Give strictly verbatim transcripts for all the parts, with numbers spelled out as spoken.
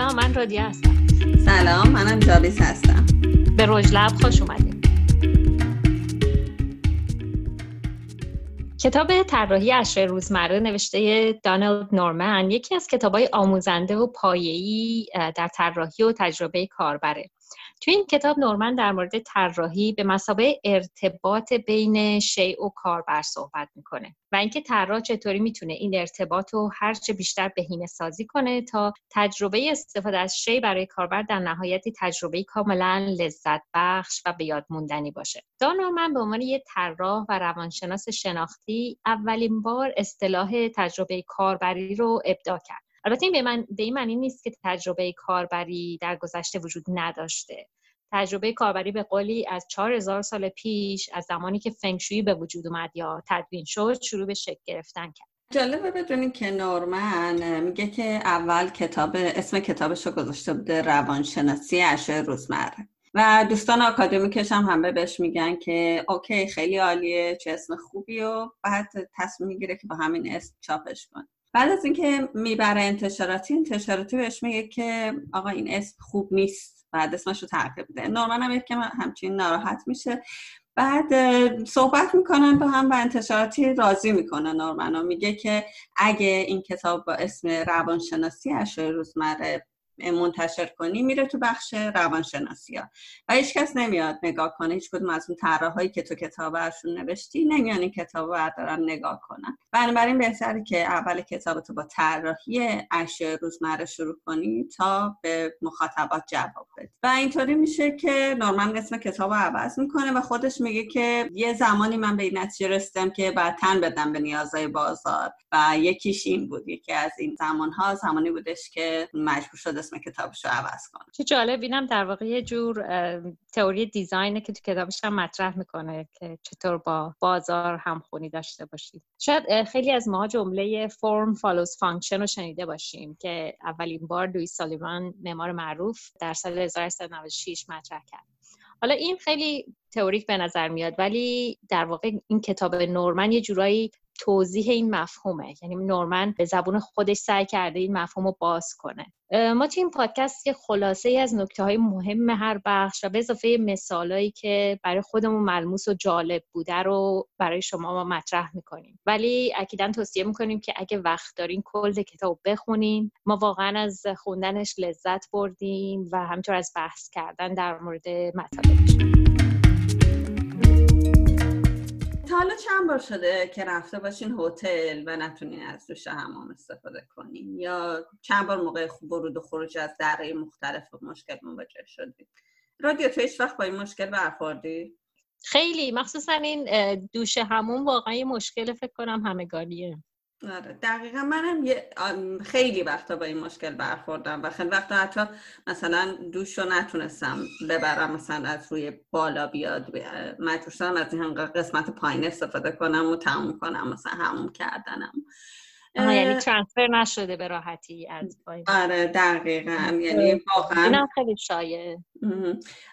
سلام، من رادیه هستم. سلام، منم جابیس هستم. به رژ لب خوش اومدید. کتاب طراحی اشیای روزمره نوشته دونالد نورمن یکی از کتاب‌های آموزنده و پایه‌ای در طراحی و تجربه کاربره. تو این کتاب نورمن در مورد طراحی به مثابه ارتباط بین شیء و کاربر صحبت میکنه و اینکه طراح چطوری میتونه این ارتباط رو هر چه بیشتر بهینه سازی کنه تا تجربه استفاده از شیء برای کاربر در نهایتی تجربه کاملا لذت بخش و به یاد موندنی باشه. نورمن به عنوان یه طراح و روانشناس شناختی اولین بار اصطلاح تجربه کاربری رو ابداع کرد. البته این به من به این معنی نیست که تجربه کاربری در گذشته وجود نداشته. تجربه کاربری به قولی از چهار هزار سال پیش، از زمانی که فنگ شویی به وجود اومد یا تدوین شد، شروع به شکل گرفتن کرد. جالبه بدونی که نورمن میگه که اول کتاب اسم کتابش رو گذاشته بوده روانشناسی اشیای روزمره و دوستان آکادمیکش هم همه بهش میگن که اوکی خیلی عالیه، چه اسم خوبی، و بعد تصمیم میگیره که با همین اسم چاپش کنه. بعد از اینکه میبره انتشاراتی، انتشاراتی بهش میگه که آقا این اسم خوب نیست، بعد اسمش رو تغییر بده. نورمن هم یکم همچین ناراحت میشه. بعد صحبت میکنن با هم و انتشاراتی راضی میکنه نورمن و میگه که اگه این کتاب با اسم روانشناسی اشیای روزمره منتشر کنی میره تو بخش روانشناسی ها و هیچ کس نمیاد نگاه کنه، هیچ کدوم از اون طراحایی که تو کتابشون نوشتی نمیان این کتابو بردارن نگاه کنن. بنابراین بهتره که اول کتابتو با طراحی اشیای روزمره شروع کنی تا به مخاطبات جواب بده. و اینطوری میشه که نورمن اسم کتابو عوض میکنه و خودش میگه که یه زمانی من به این نتیجه رسیدم که باید تن بدم به نیازهای بازار و یکیش این بود، یکی از این زمانها زمانی بودش که مجبور شد کتابش رو عوض کنه. چه جالب، اینم در واقع یه جور تئوری دیزاینه که تو کتابش هم مطرح میکنه که چطور با بازار همخونی داشته باشید. شاید خیلی از ما جمله فرم فالوز فانکشن رو شنیده باشیم که اولین بار لوئی سالیمان، معمار معروف، در سال هزار و هشتصد و نود و شش مطرح کرد. حالا این خیلی تئوریک به نظر میاد، ولی در واقع این کتاب نورمن یه جورایی توضیح این مفهومه، یعنی نورمن به زبون خودش سعی کرده این مفهوم رو باز کنه. ما تو این پادکست یه خلاصه ای از نکته های مهم هر بخش و به اضافه مثالایی که برای خودمون ملموس و جالب بوده رو برای شما ما مطرح میکنیم، ولی اکیداً توصیه میکنیم که اگه وقت دارین کل کتاب بخونین. ما واقعاً از خوندنش لذت بردیم و همینطور از بحث کردن در مورد مطالبش. حالا چند بار شده که رفته باشین هتل و نتونین از دوش حمام استفاده کنین، یا چند بار موقع ورود و خروج از درهای مختلف با مشکل مواجه شدید؟ رادیو، تو هیچ وقت با این مشکل برخوردی؟ خیلی، مخصوصا این دوش حمام واقعا یه مشکل فکر کنم همگانیه. آره دقیقا، منم یه خیلی وقتا با این مشکل برخوردم و خیلی وقتا حتی مثلا دوش رو نتونستم ببرم، مثلا از روی بالا بیاد، مجبور شدم از این قسمت پایین استفاده کنم و تموم کنم، مثلا هموم کردنم. آها، یعنی ترانسفر نشده به راحتی از پایین. آره دقیقاً، یعنی واقعاً اینم خیلی شایع.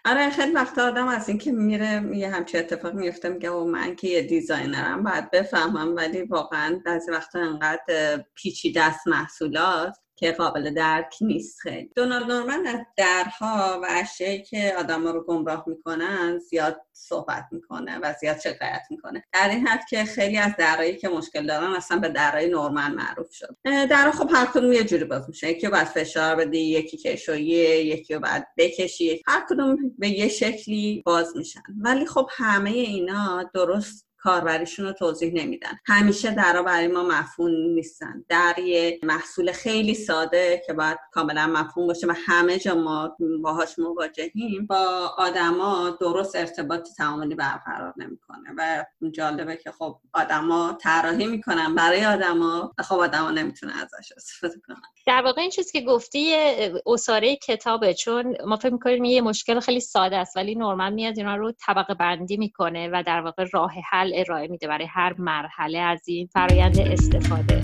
آره خیلی وقتا آدم از اینکه میره یه همچین اتفاق میفته میگه او من که یه دیزاینرم باید بفهمم، ولی واقعاً بعضی وقتا انقدر پیچیده است محصولات که قابل درک نیست. خیلی دونالد نورمن از درها و اشیایی که آدما رو گمراه میکنن زیاد صحبت میکنه و زیاد شکایت میکنه، در این حد که خیلی از درهایی که مشکل دارن اصلا به درهای نورمن معروف شد. درها خب هر کدوم یه جوری باز میشه، یکی باید فشار بدی، یکی کشویه، یکی باید بکشی، هر کدوم به یه شکلی باز میشن، ولی خب همه اینا درست کاربریشون رو توضیح نمیدن. همیشه درها برای ما مفهوم نیستن. در یه محصول خیلی ساده که باید کاملا مفهوم باشه و همه جا ما باهاش مواجهیم، با آدما درست ارتباط تعاملی برقرار نمیکنه و جالبه که خب آدما طراحی میکنن برای آدما، خب آدما نمیتونن ازش استفاده کنن. در واقع این چیزی که گفتی اساره کتابه، چون ما فکر میکنیم یه مشکل خیلی ساده است، ولی نورمن میاد اینا رو طبقه بندی میکنه و در واقع راه حل ارائه میده برای هر مرحله از این فرآیند استفاده.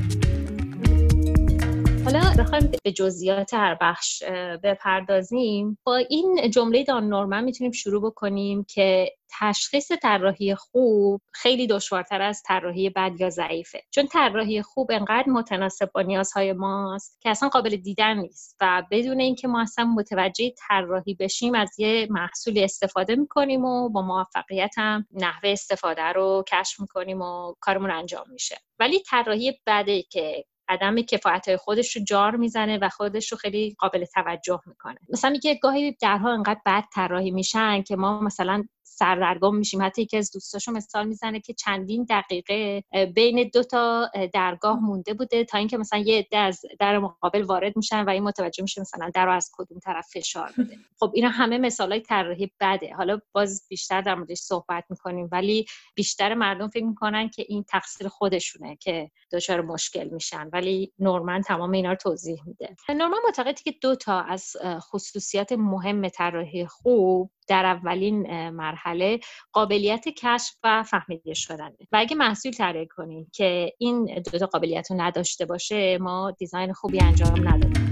حالا بخوایم به جزئیات هر بخش بپردازیم، با این جمله دونالد نورمن میتونیم شروع بکنیم که تشخیص طراحی خوب خیلی دشوارتر از طراحی بد یا ضعیفه، چون طراحی خوب انقدر متناسب با نیازهای ماست که اصلا قابل دیدن نیست و بدون اینکه ما اصلا متوجه طراحی بشیم از یه محصول استفاده میکنیم و با موفقیت هم نحوه استفاده رو کشف میکنیم و کارمون انجام میشه. ولی طراحی بده که عدم کفایت‌های خودش رو جار میزنه و خودش رو خیلی قابل توجه میکنه. مثلا میگه گاهی درها انقدر بد طراحی میشن که ما مثلا سردرگم میشیم. حتی یکی از دوستاشو مثال میزنه که چندین دقیقه بین دو تا درگاه مونده بوده تا اینکه مثلا یه عده از در مقابل وارد میشن و این متوجه میشه مثلا در رو از کدوم طرف فشار بده. خب اینا همه مثالای طراحی بده. حالا باز بیشتر در موردش صحبت میکنیم، ولی بیشتر مردم فکر میکنن که این تقصیر خودشونه که دچار مشکل میشن، ولی نورمن تمام اینا رو توضیح میده. نورمن معتقده که دو تا از خصوصیات مهم طراحی خوب در اولین مرحله قابلیت کشف و فهمیده شدنه و اگه محصول طراحی کنیم که این دو تا قابلیت رو نداشته باشه، ما دیزاین خوبی انجام ندادیم.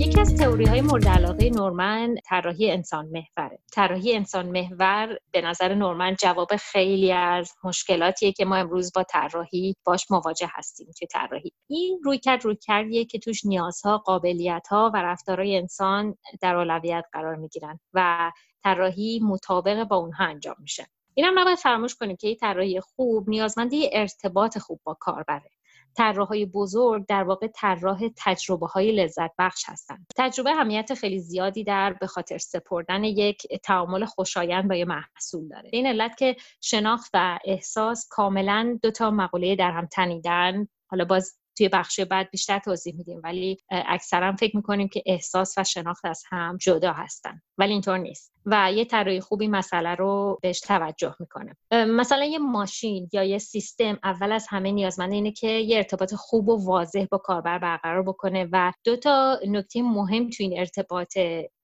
یکی از تئوری‌های مورد علاقه نورمن طراحی انسان محوره. طراحی انسان محور به نظر نورمن جواب خیلی از مشکلاتیه که ما امروز با طراحی باش مواجه هستیم. چه طراحی این رویکرد رویکردیه که توش نیازها، قابلیت‌ها و رفتارهای انسان در اولویت قرار می‌گیرن و طراحی مطابق با اونها انجام میشه. اینم نباید فراموش کنیم که این طراحی خوب نیازمند ارتباط خوب با کاربره. طراحهای بزرگ در واقع طراح تجربه‌های لذت بخش هستند. تجربه اهمیت خیلی زیادی در به خاطر سپردن یک تعامل خوشایند با یک محصول داره. این علت که شناخت و احساس کاملاً دو تا مقوله در هم تنیدن. حالا باز توی بخش بعد بیشتر توضیح میدیم، ولی اکثرا فکر میکنیم که احساس و شناخت از هم جدا هستن، ولی اینطور نیست و یه طراحی خوبی مسئله رو بهش توجه میکنه. مثلا یه ماشین یا یه سیستم اول از همه نیازمند اینه که یه ارتباط خوب و واضح با کاربر برقرار بکنه و دو تا نکته مهم توی این ارتباط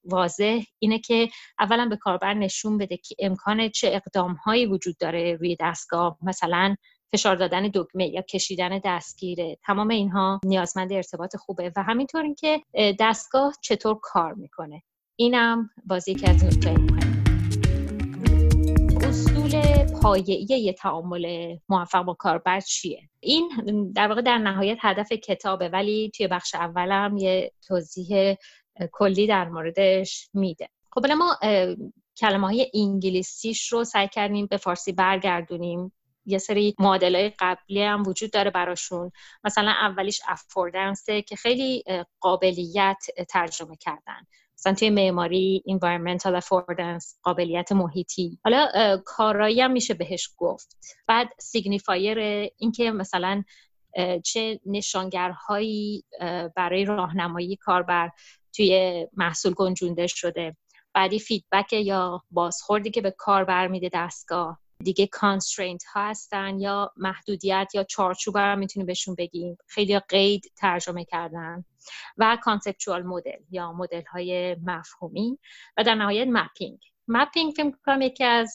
واضح اینه که اولا به کاربر نشون بده که امکان چه اقدام‌هایی وجود داره روی دستگاه، مثلا فشار دادن دکمه یا کشیدن دستگیره. تمام اینها نیازمند ارتباط خوبه و همینطور این که دستگاه چطور کار میکنه. اینم باز یکی از نکته‌های مهم. اصول پایه‌ای یه تعامل موفق با کاربر چیه؟ این در واقع در نهایت هدف کتابه، ولی توی بخش اولم یه توضیح کلی در موردش میده. خب ما کلمه های انگلیسیش رو سعی کردیم به فارسی برگردونیم. یه سری معادلای قبلی هم وجود داره براشون. مثلا اولیش افوردنسه که خیلی قابلیت ترجمه کردن. مثلا توی معماری environmental affordance، قابلیت محیطی. حالا کارایی هم میشه بهش گفت. بعد سیگنیفایر، این که مثلا چه نشانگرهایی برای راهنمایی کاربر توی محصول گنجونده شده. بعدی فیدبک یا بازخوردی که به کاربر میده دستگاه. دیگه کانسترینت ها هستن یا محدودیت یا چارچوب هم میتونیم بهشون بگیم. خیلی قید ترجمه کردن. و کانسپچوال مدل یا مدل های مفهومی و در نهایت مپینگ. مپینگ فکر می‌کنم یکی از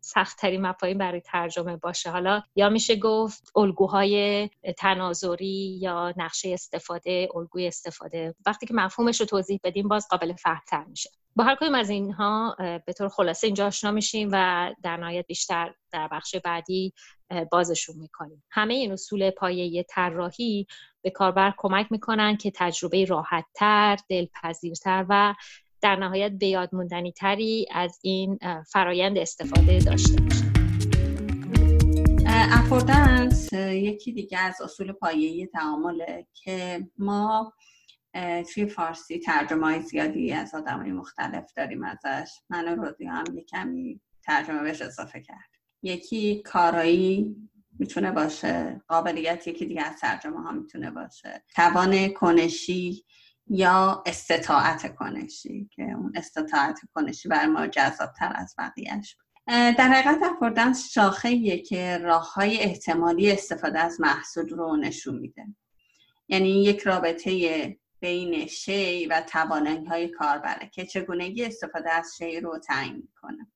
سخت‌ترین مفاهیم برای ترجمه باشه. حالا یا میشه گفت الگوهای تناظری یا نقشه استفاده، الگوی استفاده. وقتی که مفهومش رو توضیح بدیم باز قابل فهم‌تر میشه. با هر کدوم از اینها به طور خلاصه اینجا آشنا میشیم و در نهایت بیشتر در بخش بعدی بازشون میکنیم. همه این اصول پایه‌ای طراحی به کاربر کمک میکنن که تجربه راحت‌تر، دلپذیرتر و در نهایت به یاد موندنی تری از این فرایند استفاده داشته باشه. افوردنس یکی دیگه از اصول پایه‌ای تعامله که ما توی فارسی ترجمه‌های زیادی از آدمای مختلف داریم ازش. من و رودی هم یه کمی ترجمه بهش اضافه کرد. یکی کارایی میتونه باشه، قابلیت یکی دیگه از ترجمه ها میتونه باشه، توان کنشی یا استطاعت کنشی که اون استطاعت کنشی برای ما جذاب‌تر از بقیه‌اش. در حقیقت افوردنس شاخه‌ایه که راه‌های احتمالی استفاده از محصول رو نشون میده. یعنی یک رابطه بین شی و توانایی‌های کاربره که چگونگی استفاده از شی رو تعیین می‌کنه.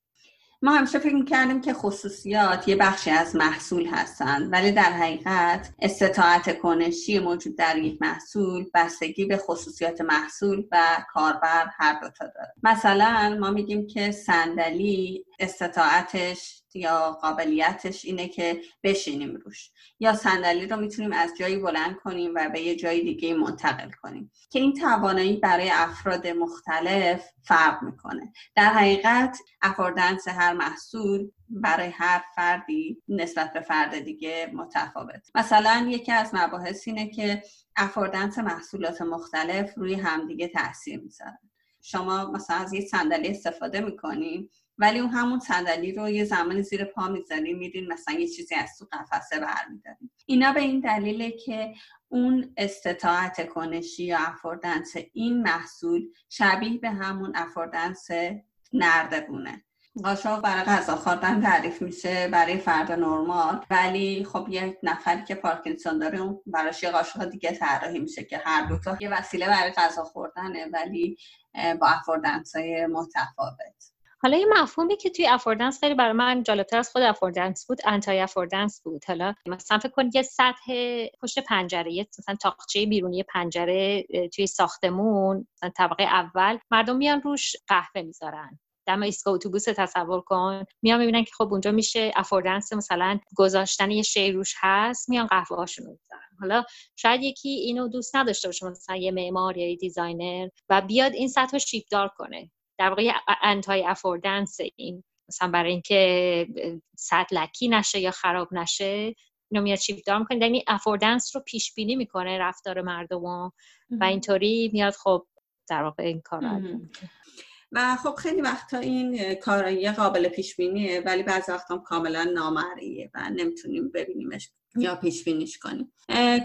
ما همیشه فکر میکردیم که خصوصیات یه بخشی از محصول هستن، ولی در حقیقت استطاعت کنشی موجود در یک محصول بستگی به خصوصیات محصول و کاربر هر دوتا داره. مثلا ما میگیم که صندلی استطاعتش یا قابلیتش اینه که بشینیم روش، یا صندلی رو میتونیم از جایی بلند کنیم و به یه جای دیگه منتقل کنیم، که این توانایی برای افراد مختلف فرق میکنه. در حقیقت افوردنس هر محصول برای هر فردی نسبت به فرد دیگه متفاوت. مثلا یکی از مباحث اینه که افوردنس محصولات مختلف روی همدیگه تاثیر میذاره. شما مثلا از یه صندلی استفاده میکنین، ولی اون همون صندلی رو یه زمانی زیر پا میذارین، میرین مثلا یه چیزی از تو قفسه برمی‌دارین. اینا به این دلیله که اون استطاعت کنشی یا افوردنس این محصول شبیه به همون افوردنس نردبونه. قاشق برای غذا خوردن تعریف میشه برای فرد نرمال، ولی خب یک نفری که پارکینسون داره اون براش یه قاشق دیگه طراحی میشه که هر دو تا یه وسیله برای غذا خوردنه ولی با افوردنس‌های متفاوت. حالا یه مفهومی که توی افوردنس خیلی برای من جالبتر از خود افوردنس بود، انتای افوردنس بود. حالا مثلا فکر کن یه سطح پشت پنجره، یه مثلا تاقچه بیرونی پنجره توی ساختمون، مثلا طبقه اول، مردم میان روش قهوه میذارن. دم ایستگاه اتوبوس تصور کن، میان میبینن که خب اونجا میشه افوردنس مثلا گذاشتن یه شی روش هست، میان قهوه‌هاشون رو میذارن. حالا شاید یکی اینو دوست نداشته باشه، مثلا یه معمار یا یه دیزاینر، و بیاد این سطحو شیبدار کنه. در واقع انتای افوردنس این، مثلا برای اینکه سطح لکی نشه یا خراب نشه اینو میاد چیپدار میکنه. یعنی افوردنس رو پیش بینی میکنه رفتار مردم و, و اینطوری میاد خب در واقع این کارا انجام میده. و خب خیلی وقتا این کارایی قابل پیش بینیه، ولی بعضی وقتا هم کاملا نامرئیه و نمیتونیم ببینیمش یا پیش بینیش کنیم.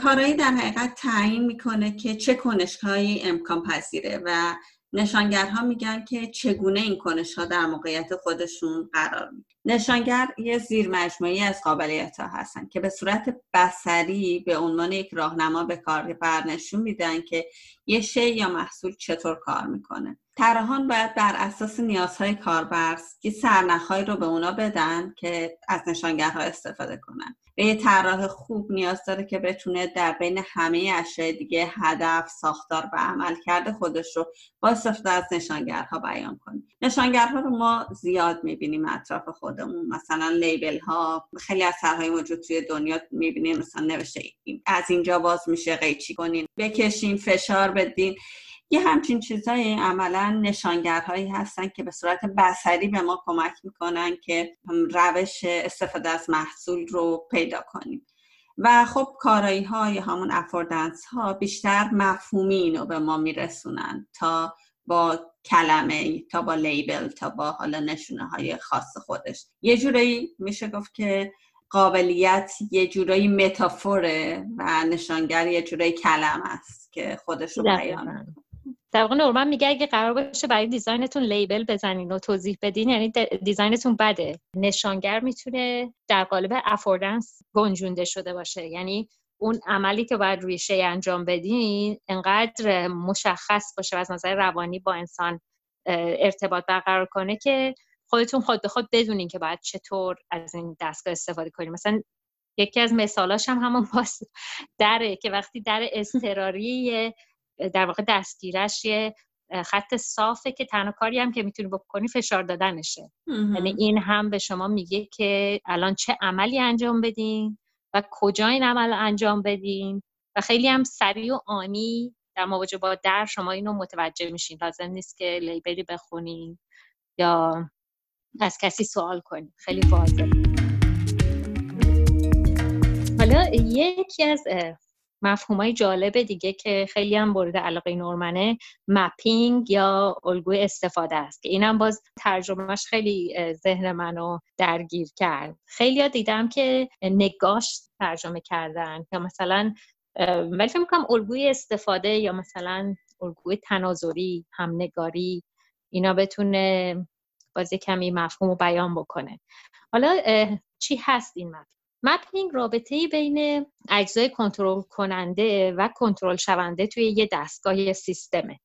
کارایی در حقیقت تعیین میکنه که چه کنش‌هایی امکان پذیره و نشانگرها میگن که چگونه این کنش‌ها در موقعیت خودشون قرار میگیرن. نشانگر یه زیرمجموعه‌ای از قابلیت‌ها هستن که به صورت بصری به عنوان یک راهنما به کاربر نشون میدن که یه شی یا محصول چطور کار میکنه. طراحان باید بر اساس نیازهای کاربر یه سرنخ‌هایی رو به اونا بدن که از نشانگرها استفاده کنن. به یه طراح خوب نیاز داره که بتونه در بین همه اشیاء دیگه هدف، ساختار و عملکرد خودش رو با استفاده از نشانگرها بیان کنه. نشانگرها رو ما زیاد می‌بینیم اطراف خودمون، مثلا لیبل ها، خیلی از طرح‌های موجود توی دنیا می‌بینیم، مثلا نوشته از اینجا باز میشه قیچی کنین، بکشین، فشار بدین. یه همچین چیزایی عملاً نشانگرهایی هستن که به صورت بصری به ما کمک میکنن که روش استفاده از محصول رو پیدا کنیم. و خب کارایی ها یا همون افوردنس ها بیشتر مفهومی اینو به ما میرسونن تا با کلمه، تا با لیبل، تا با حالا نشونه های خاص خودش. یه جورایی میشه گفت که قابلیت یه جورایی متافوره و نشانگر یه جورایی کلمه است که خودش رو بیان. در واقع نورمن میگه اگه قرار باشه برای دیزاینتون لیبل بزنین و توضیح بدین، یعنی دیزاینتون بده. نشانگر میتونه در قالب افوردنس گنجونده شده باشه، یعنی اون عملی که باید روی شی انجام بدین انقدر مشخص باشه و از نظر روانی با انسان ارتباط برقرار کنه که خودتون خود به خود بدونین که باید چطور از این دستگاه استفاده کنین. مثلا یکی از مثالاش هم همون باز دره که وقتی در اضطراری در واقع دستگیرش یه خط صافه که تنها کاری هم که میتونی بکنی فشار دادنشه. یعنی این هم به شما میگه که الان چه عملی انجام بدین و کجا این عمل انجام بدین، و خیلی هم سریع و آنی در مواجه با در شما اینو متوجه میشین. لازم نیست که لیبلی بخونین یا از کسی سوال کنین، خیلی واضحه. حالا یکی از مفهومای جالب دیگه که خیلی هم مورد علاقه نورمنه، مپینگ یا الگوی استفاده است، که اینم باز ترجمهش خیلی ذهن منو درگیر کرد. خیلی‌ها دیدم که نگاش ترجمه کردن، یا مثلا ولی فکر می‌کنم الگوی استفاده یا مثلا الگوی تناظری، همنگاری، اینا بتونه باز کمی مفهومو بیان بکنه. حالا چی هست این مپ؟ مپینگ رابطه‌ای بین اجزای کنترل کننده و کنترل شونده توی یه دستگاه، یه سیستمه.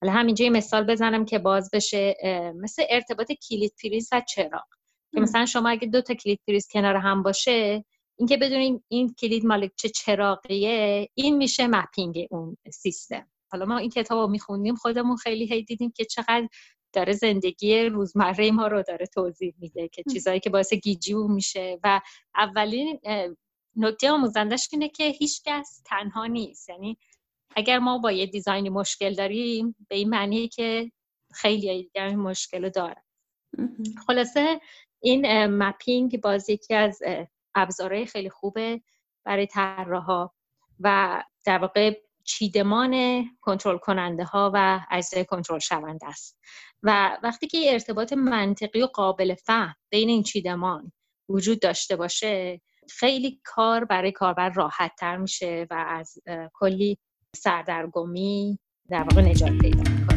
حالا همینجا یه مثال بزنم که باز بشه، مثل ارتباط کلید پریز و چراغ. که مثلا شما اگه دو تا کلید پریز کنار هم باشه، این که بدونین این کلید مال چه چراغیه، این میشه مپینگ اون سیستم. حالا ما این کتابو میخوندیم خودمون خیلی هی دیدیم که چقدر داره زندگی روزمره ما رو داره توضیح میده، که چیزایی که باعث گیجی میشه. و اولین نکته آموزندش اینه که هیچکس تنها نیست. یعنی اگر ما با یه دیزاینی مشکل داریم، به این معنیه که خیلی دیگر مشکل داره. خلاصه این مپینگ باز یکی از ابزارهای خیلی خوبه برای طراحا و در واقع چیدمان کنترل کننده ها و اجزای کنترل شونده است. و وقتی که ارتباط منطقی و قابل فهم بین این چیدمان وجود داشته باشه، خیلی کار برای کاربر راحت تر میشه و از کلی سردرگمی در واقع نجات پیدا میکنه.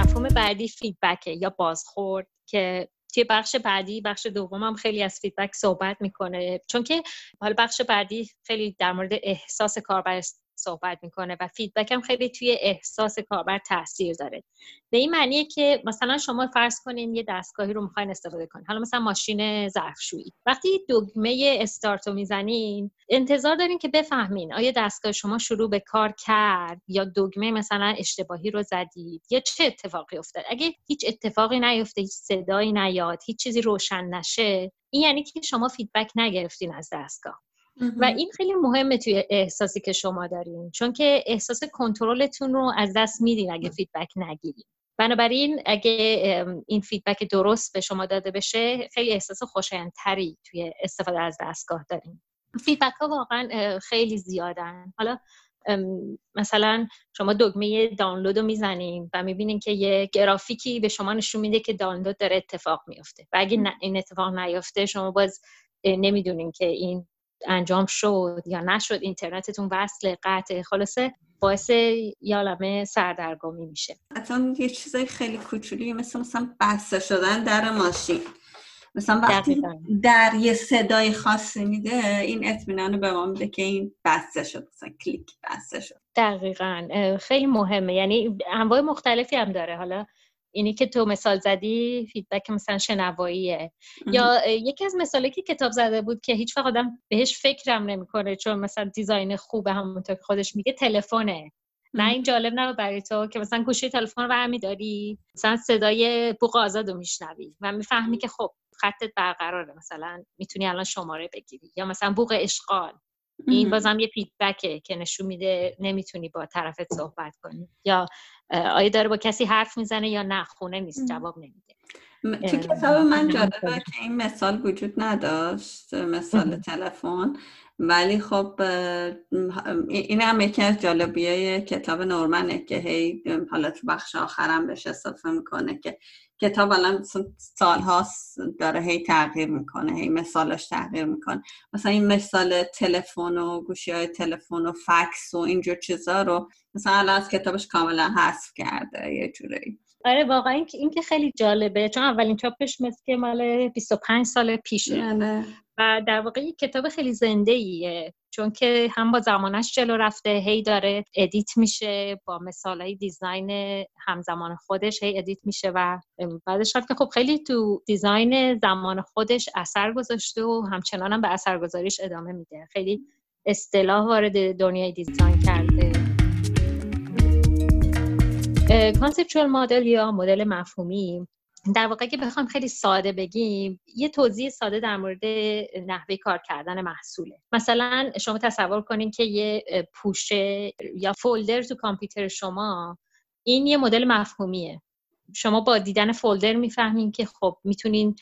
مفهوم بعدی فیدبکه یا بازخورد، که توی بخش بعدی، بخش دوم هم خیلی از فیدبک صحبت میکنه، چون که حالا بخش بعدی خیلی در مورد احساس کاربر صحبت میکنه و فیدبک هم خیلی توی احساس کاربر تاثیر داره. به این معنیه که مثلا شما فرض کنین یه دستگاهی رو میخواین استفاده کنین، حالا مثلا ماشین ظرفشویی. وقتی دکمه استارت رو میزنین، انتظار دارین که بفهمین آیا دستگاه شما شروع به کار کرد یا دکمه مثلا اشتباهی رو زدید یا چه اتفاقی افتاد. اگه هیچ اتفاقی نیفته، هیچ صدایی نیاد، هیچ چیزی روشن نشه، این یعنی که شما فیدبک نگرفتین از دستگاه. و این خیلی مهمه توی احساسی که شما دارین، چون که احساس کنترلتون رو از دست میدین اگه فیدبک نگیرین. بنابراین اگه این فیدبک درست به شما داده بشه، خیلی احساس خوشایندتری توی استفاده از دستگاه دارین. فیدبک ها واقعا خیلی زیادن. حالا مثلا شما دکمه دانلود رو میزنین و میبینین که یه گرافیکی به شما نشون میده که دانلود داره اتفاق میفته و اگه این اتفاق نیفته، شما باز نمیدونین که این انجام شد یا نشد، اینترنتتون وصل قطع، خلاصه باعث یالمه سردرگمی میشه. حتی یه چیزای خیلی کوچولی مثل مثلا بسته شدن در ماشین، مثلا وقتی در یه صدای خاصی میده، این اطمینان رو به ما میده که این بسته شد، مثلا کلیک بسته شد. دقیقاً خیلی مهمه. یعنی انواع مختلفی هم داره. حالا اینی که تو مثال زدی فیدبک مثلا شنواییه، یا یکی از مثالی که کتاب زده بود که هیچ وقت آدم بهش فکرم نمیکنه، چون مثلا دیزاین خوبه، همونطور که خودش میگه تلفنه. نه این جالب نه برای تو که مثلا گوشی تلفن رو برمی داری، مثلا صدای بوق آزاد رو میشنوی و میفهمی که خب خطت برقراره، مثلا میتونی الان شماره بگیری. یا مثلا بوق اشغال، این بازم یه فیدبکه که نشون میده نمیتونی با طرفت صحبت کنی، یا آیا داره با کسی حرف میزنه یا نه، خونه نیست، جواب نمیده. تو کتاب من جالبه که این مثال وجود نداشت، مثال تلفن، ولی خب این هم یکی از جالبیه کتاب نورمنه که هی حالا تو بخش آخرم بهش اضافه میکنه که کتاب الان سالها داره هی تغییر میکنه، هی مثالش تغییر میکنه. مثلا این مثال تلفن و گوشی های تلفن و فکس و اینجور چیزا رو مثلا الان از کتابش کاملا حذف کرده یه جورایی. آره واقعا این که, این که خیلی جالبه، چون اولین چاپش مثل که مال بیست و پنج سال پیشه و در واقع یک کتاب خیلی زنده‌ایه، چون که هم با زمانش جلو رفته، هی داره ادیت میشه با مثالای دیزاین همزمان خودش، هی ادیت میشه و بعدش هم که خب خیلی تو دیزاین زمان خودش اثر گذاشته و همچنان هم به اثرگذاریش ادامه میده. خیلی اصطلاح وارد دنیای دیزاین کرده. کانسپچوال مدل یا مدل مفهومی، در واقع که بخوام خیلی ساده بگیم، یه توضیح ساده در مورد نحوه کار کردن محصوله. مثلا شما تصور کنین که یه پوشه یا فولدر تو کامپیوتر شما، این یه مدل مفهومیه. شما با دیدن فولدر میفهمین که خب میتونین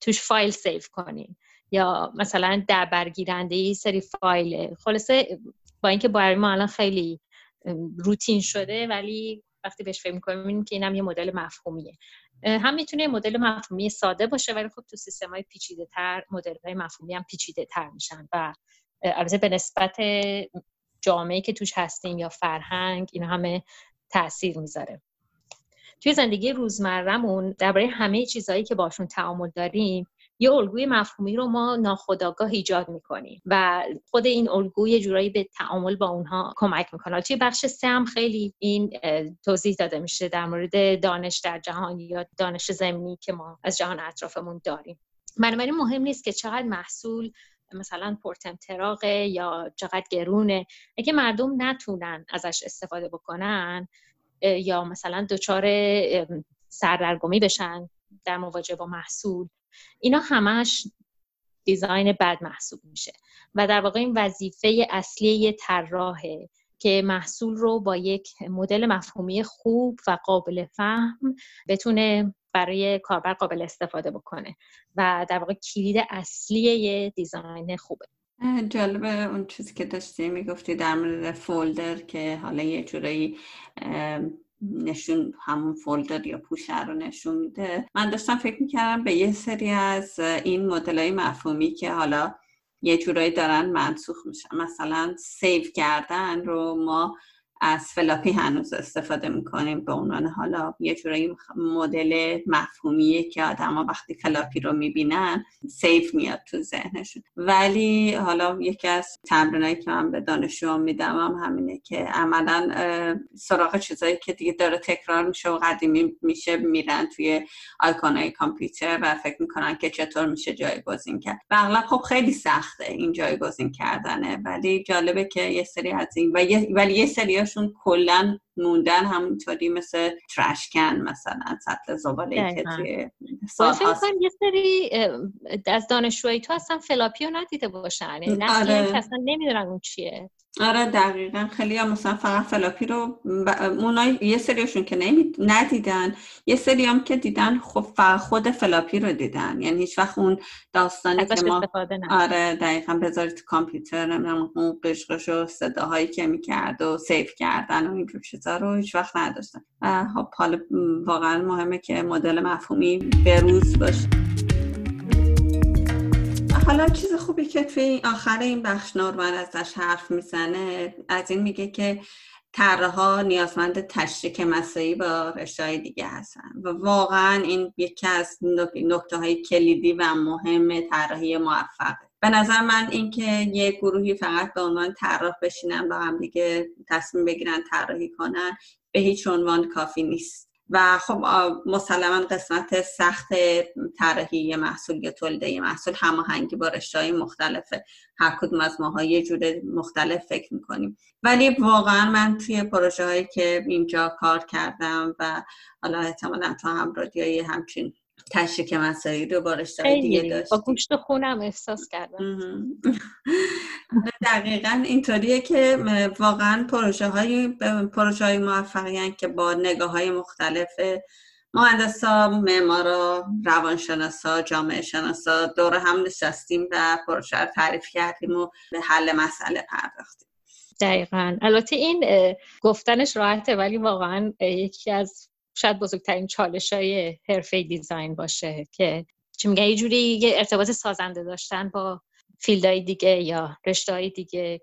توش فایل سیو کنین، یا مثلا در برگیرنده یه سری فایله. خلاصه با اینکه برای ما الان خیلی روتین شده، ولی وقتی بهش فکر می‌کنیم می‌بینیم که اینم یه مدل مفهومیه. هم می‌تونه مدل مفهومی ساده باشه، ولی خب تو سیستم‌های پیچیده‌تر مدل‌های مفهومی هم پیچیده‌تر میشن و البته به نسبت جامعه‌ای که توش هستیم یا فرهنگ، اینا همه تأثیر میذاره. توی زندگی روزمره‌مون درباره همه چیزایی که باشون تعامل داریم یه الگوی مفهومی رو ما ناخودآگاه ایجاد میکنیم و خود این الگو یه جورایی به تعامل با اونها کمک میکنه. توی بخش سه هم خیلی این توضیح داده میشه در مورد دانش در جهان یا دانش زمینی که ما از جهان اطرافمون داریم. بنابراین مهم نیست که چقدر محصول مثلا پرتمطراقه یا چقدر گرونه، اگه مردم نتونن ازش استفاده بکنن یا مثلا دچار سردرگمی بشن در مواجهه با محصول، اینا همش دیزاین بد محسوب میشه و در واقع این وظیفه اصلی یه طراحه که محصول رو با یک مدل مفهومی خوب و قابل فهم بتونه برای کاربر قابل استفاده بکنه و در واقع کلید اصلی یه دیزاین خوبه. جالبه اون چیزی که داشتی میگفتی در مورد فولدر که حالا یه جورایی نشون همون فولدر یا پوشه رو نشون میده. من داشتم فکر میکردم به یه سری از این مدل‌های مفهومی که حالا یه جورایی دارن منسوخ میشن، مثلا سیو کردن رو ما از فلاپی هنوز استفاده میکنیم به عنوان حالا یه جورایی مدل مفهومیه که آدما وقتی فلاپی رو میبینن سیف میاد تو ذهنشون. ولی حالا یکی از تمرینایی که من به دانشجوام میدم هم همینه که عملاً سراغ چیزایی که دیگه داره تکرار میشه و قدیمی میشه میرن توی آیکونای کامپیوتر و فکر میکنن که چطور میشه جایگزین کرد. و اغلب خب خیلی سخته این جایگزین کردنه، ولی جالبه که یه سری از این و یه ولی یه سری چون کلن موندن همونطوری مثل ترشکن مثلا سطل زباله که توی سال هست. یه سری از دانشجوهای تو اصلا فلاپی رو ندیده باشن، نسلی هم که اصلا نمیدونن اون چیه. آره دقیقاً، خیلی هم مثلا فقط فلاپی رو اونای یه سریشون که نمی... ندیدن، یه سری هم که دیدن خب خود فلاپی رو دیدن، یعنی هیچ وقت اون داستانی که ما آره دقیقاً بذارید تو کامپیوتر نمیدونم اون قشقش و صداهایی که میکرد و سیو کردن و اینجور چیزا رو هیچ وقت نداشتن. خب حالا واقعاً مهمه که مدل مفهومی بروز باشه. حالا چیز خوبی که توی آخر این بخش نورمن ازش حرف میزنه از این میگه که طراح‌ها نیازمند تشریک مساعی با رشته‌های دیگه هستن و واقعا این یکی از نکته‌های کلیدی و مهم طراحی موفقه. به نظر من اینکه یه گروهی فقط به عنوان طراح بشینن با هم دیگه تصمیم بگیرن طراحی کنن به هیچ عنوان کافی نیست و خب مسلماً قسمت سخت طراحی محصول یا تولید محصول هماهنگی با رشته‌های مختلفه. هر کدوم از ماها یه جور مختلف فکر می‌کنیم، ولی واقعاً من توی پروژه‌هایی که اینجا کار کردم و حالا احتمالاً تو هم رادیوی همچین تشریک مساعی رو با رشته‌های دیگه داشت. با گوشت خونم احساس کردم. دقیقاً اینطوریه که واقعاً پروژه‌های پروژه‌های موفقی‌اند که با نگاه‌های مختلف مهندسا، معمارا، روانشناسا، جامعه شناسا دور هم نشستیم و پروژه رو تعریف کردیم و به حل مسئله پرداختیم. دقیقاً. البته این گفتنش راحته، ولی واقعاً یکی از شاید بزرگترین چالش‌های حرفه دیزاین باشه که چی میگه یه جوری ارتباط سازنده داشتن با فیلدهای دیگه یا رشته‌های دیگه.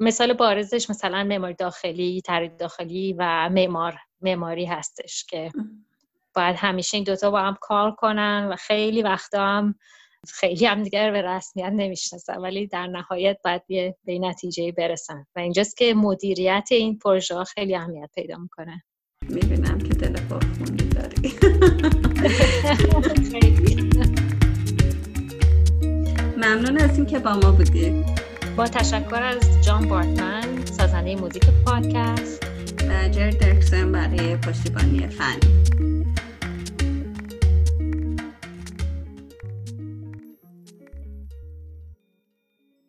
مثال بارزش مثلا معماری داخلی، طراحی داخلی و معمار معماری هستش که باید همیشه این دوتا با هم کار کنن و خیلی وقتا هم خیلی هم دیگر به رسمیت نمیشناسن، ولی در نهایت باید به نتیجه‌ای برسن و اینجاست که مدیریت این پروژه‌ها خیلی اهمیت پیدا میکنه. میبینم که دل پرخونی داری. ممنون از این که با ما بودید. با تشکر از جان بارتمن سازنده موزیک پادکست و جر درکسن برای پشتیبانی فنی.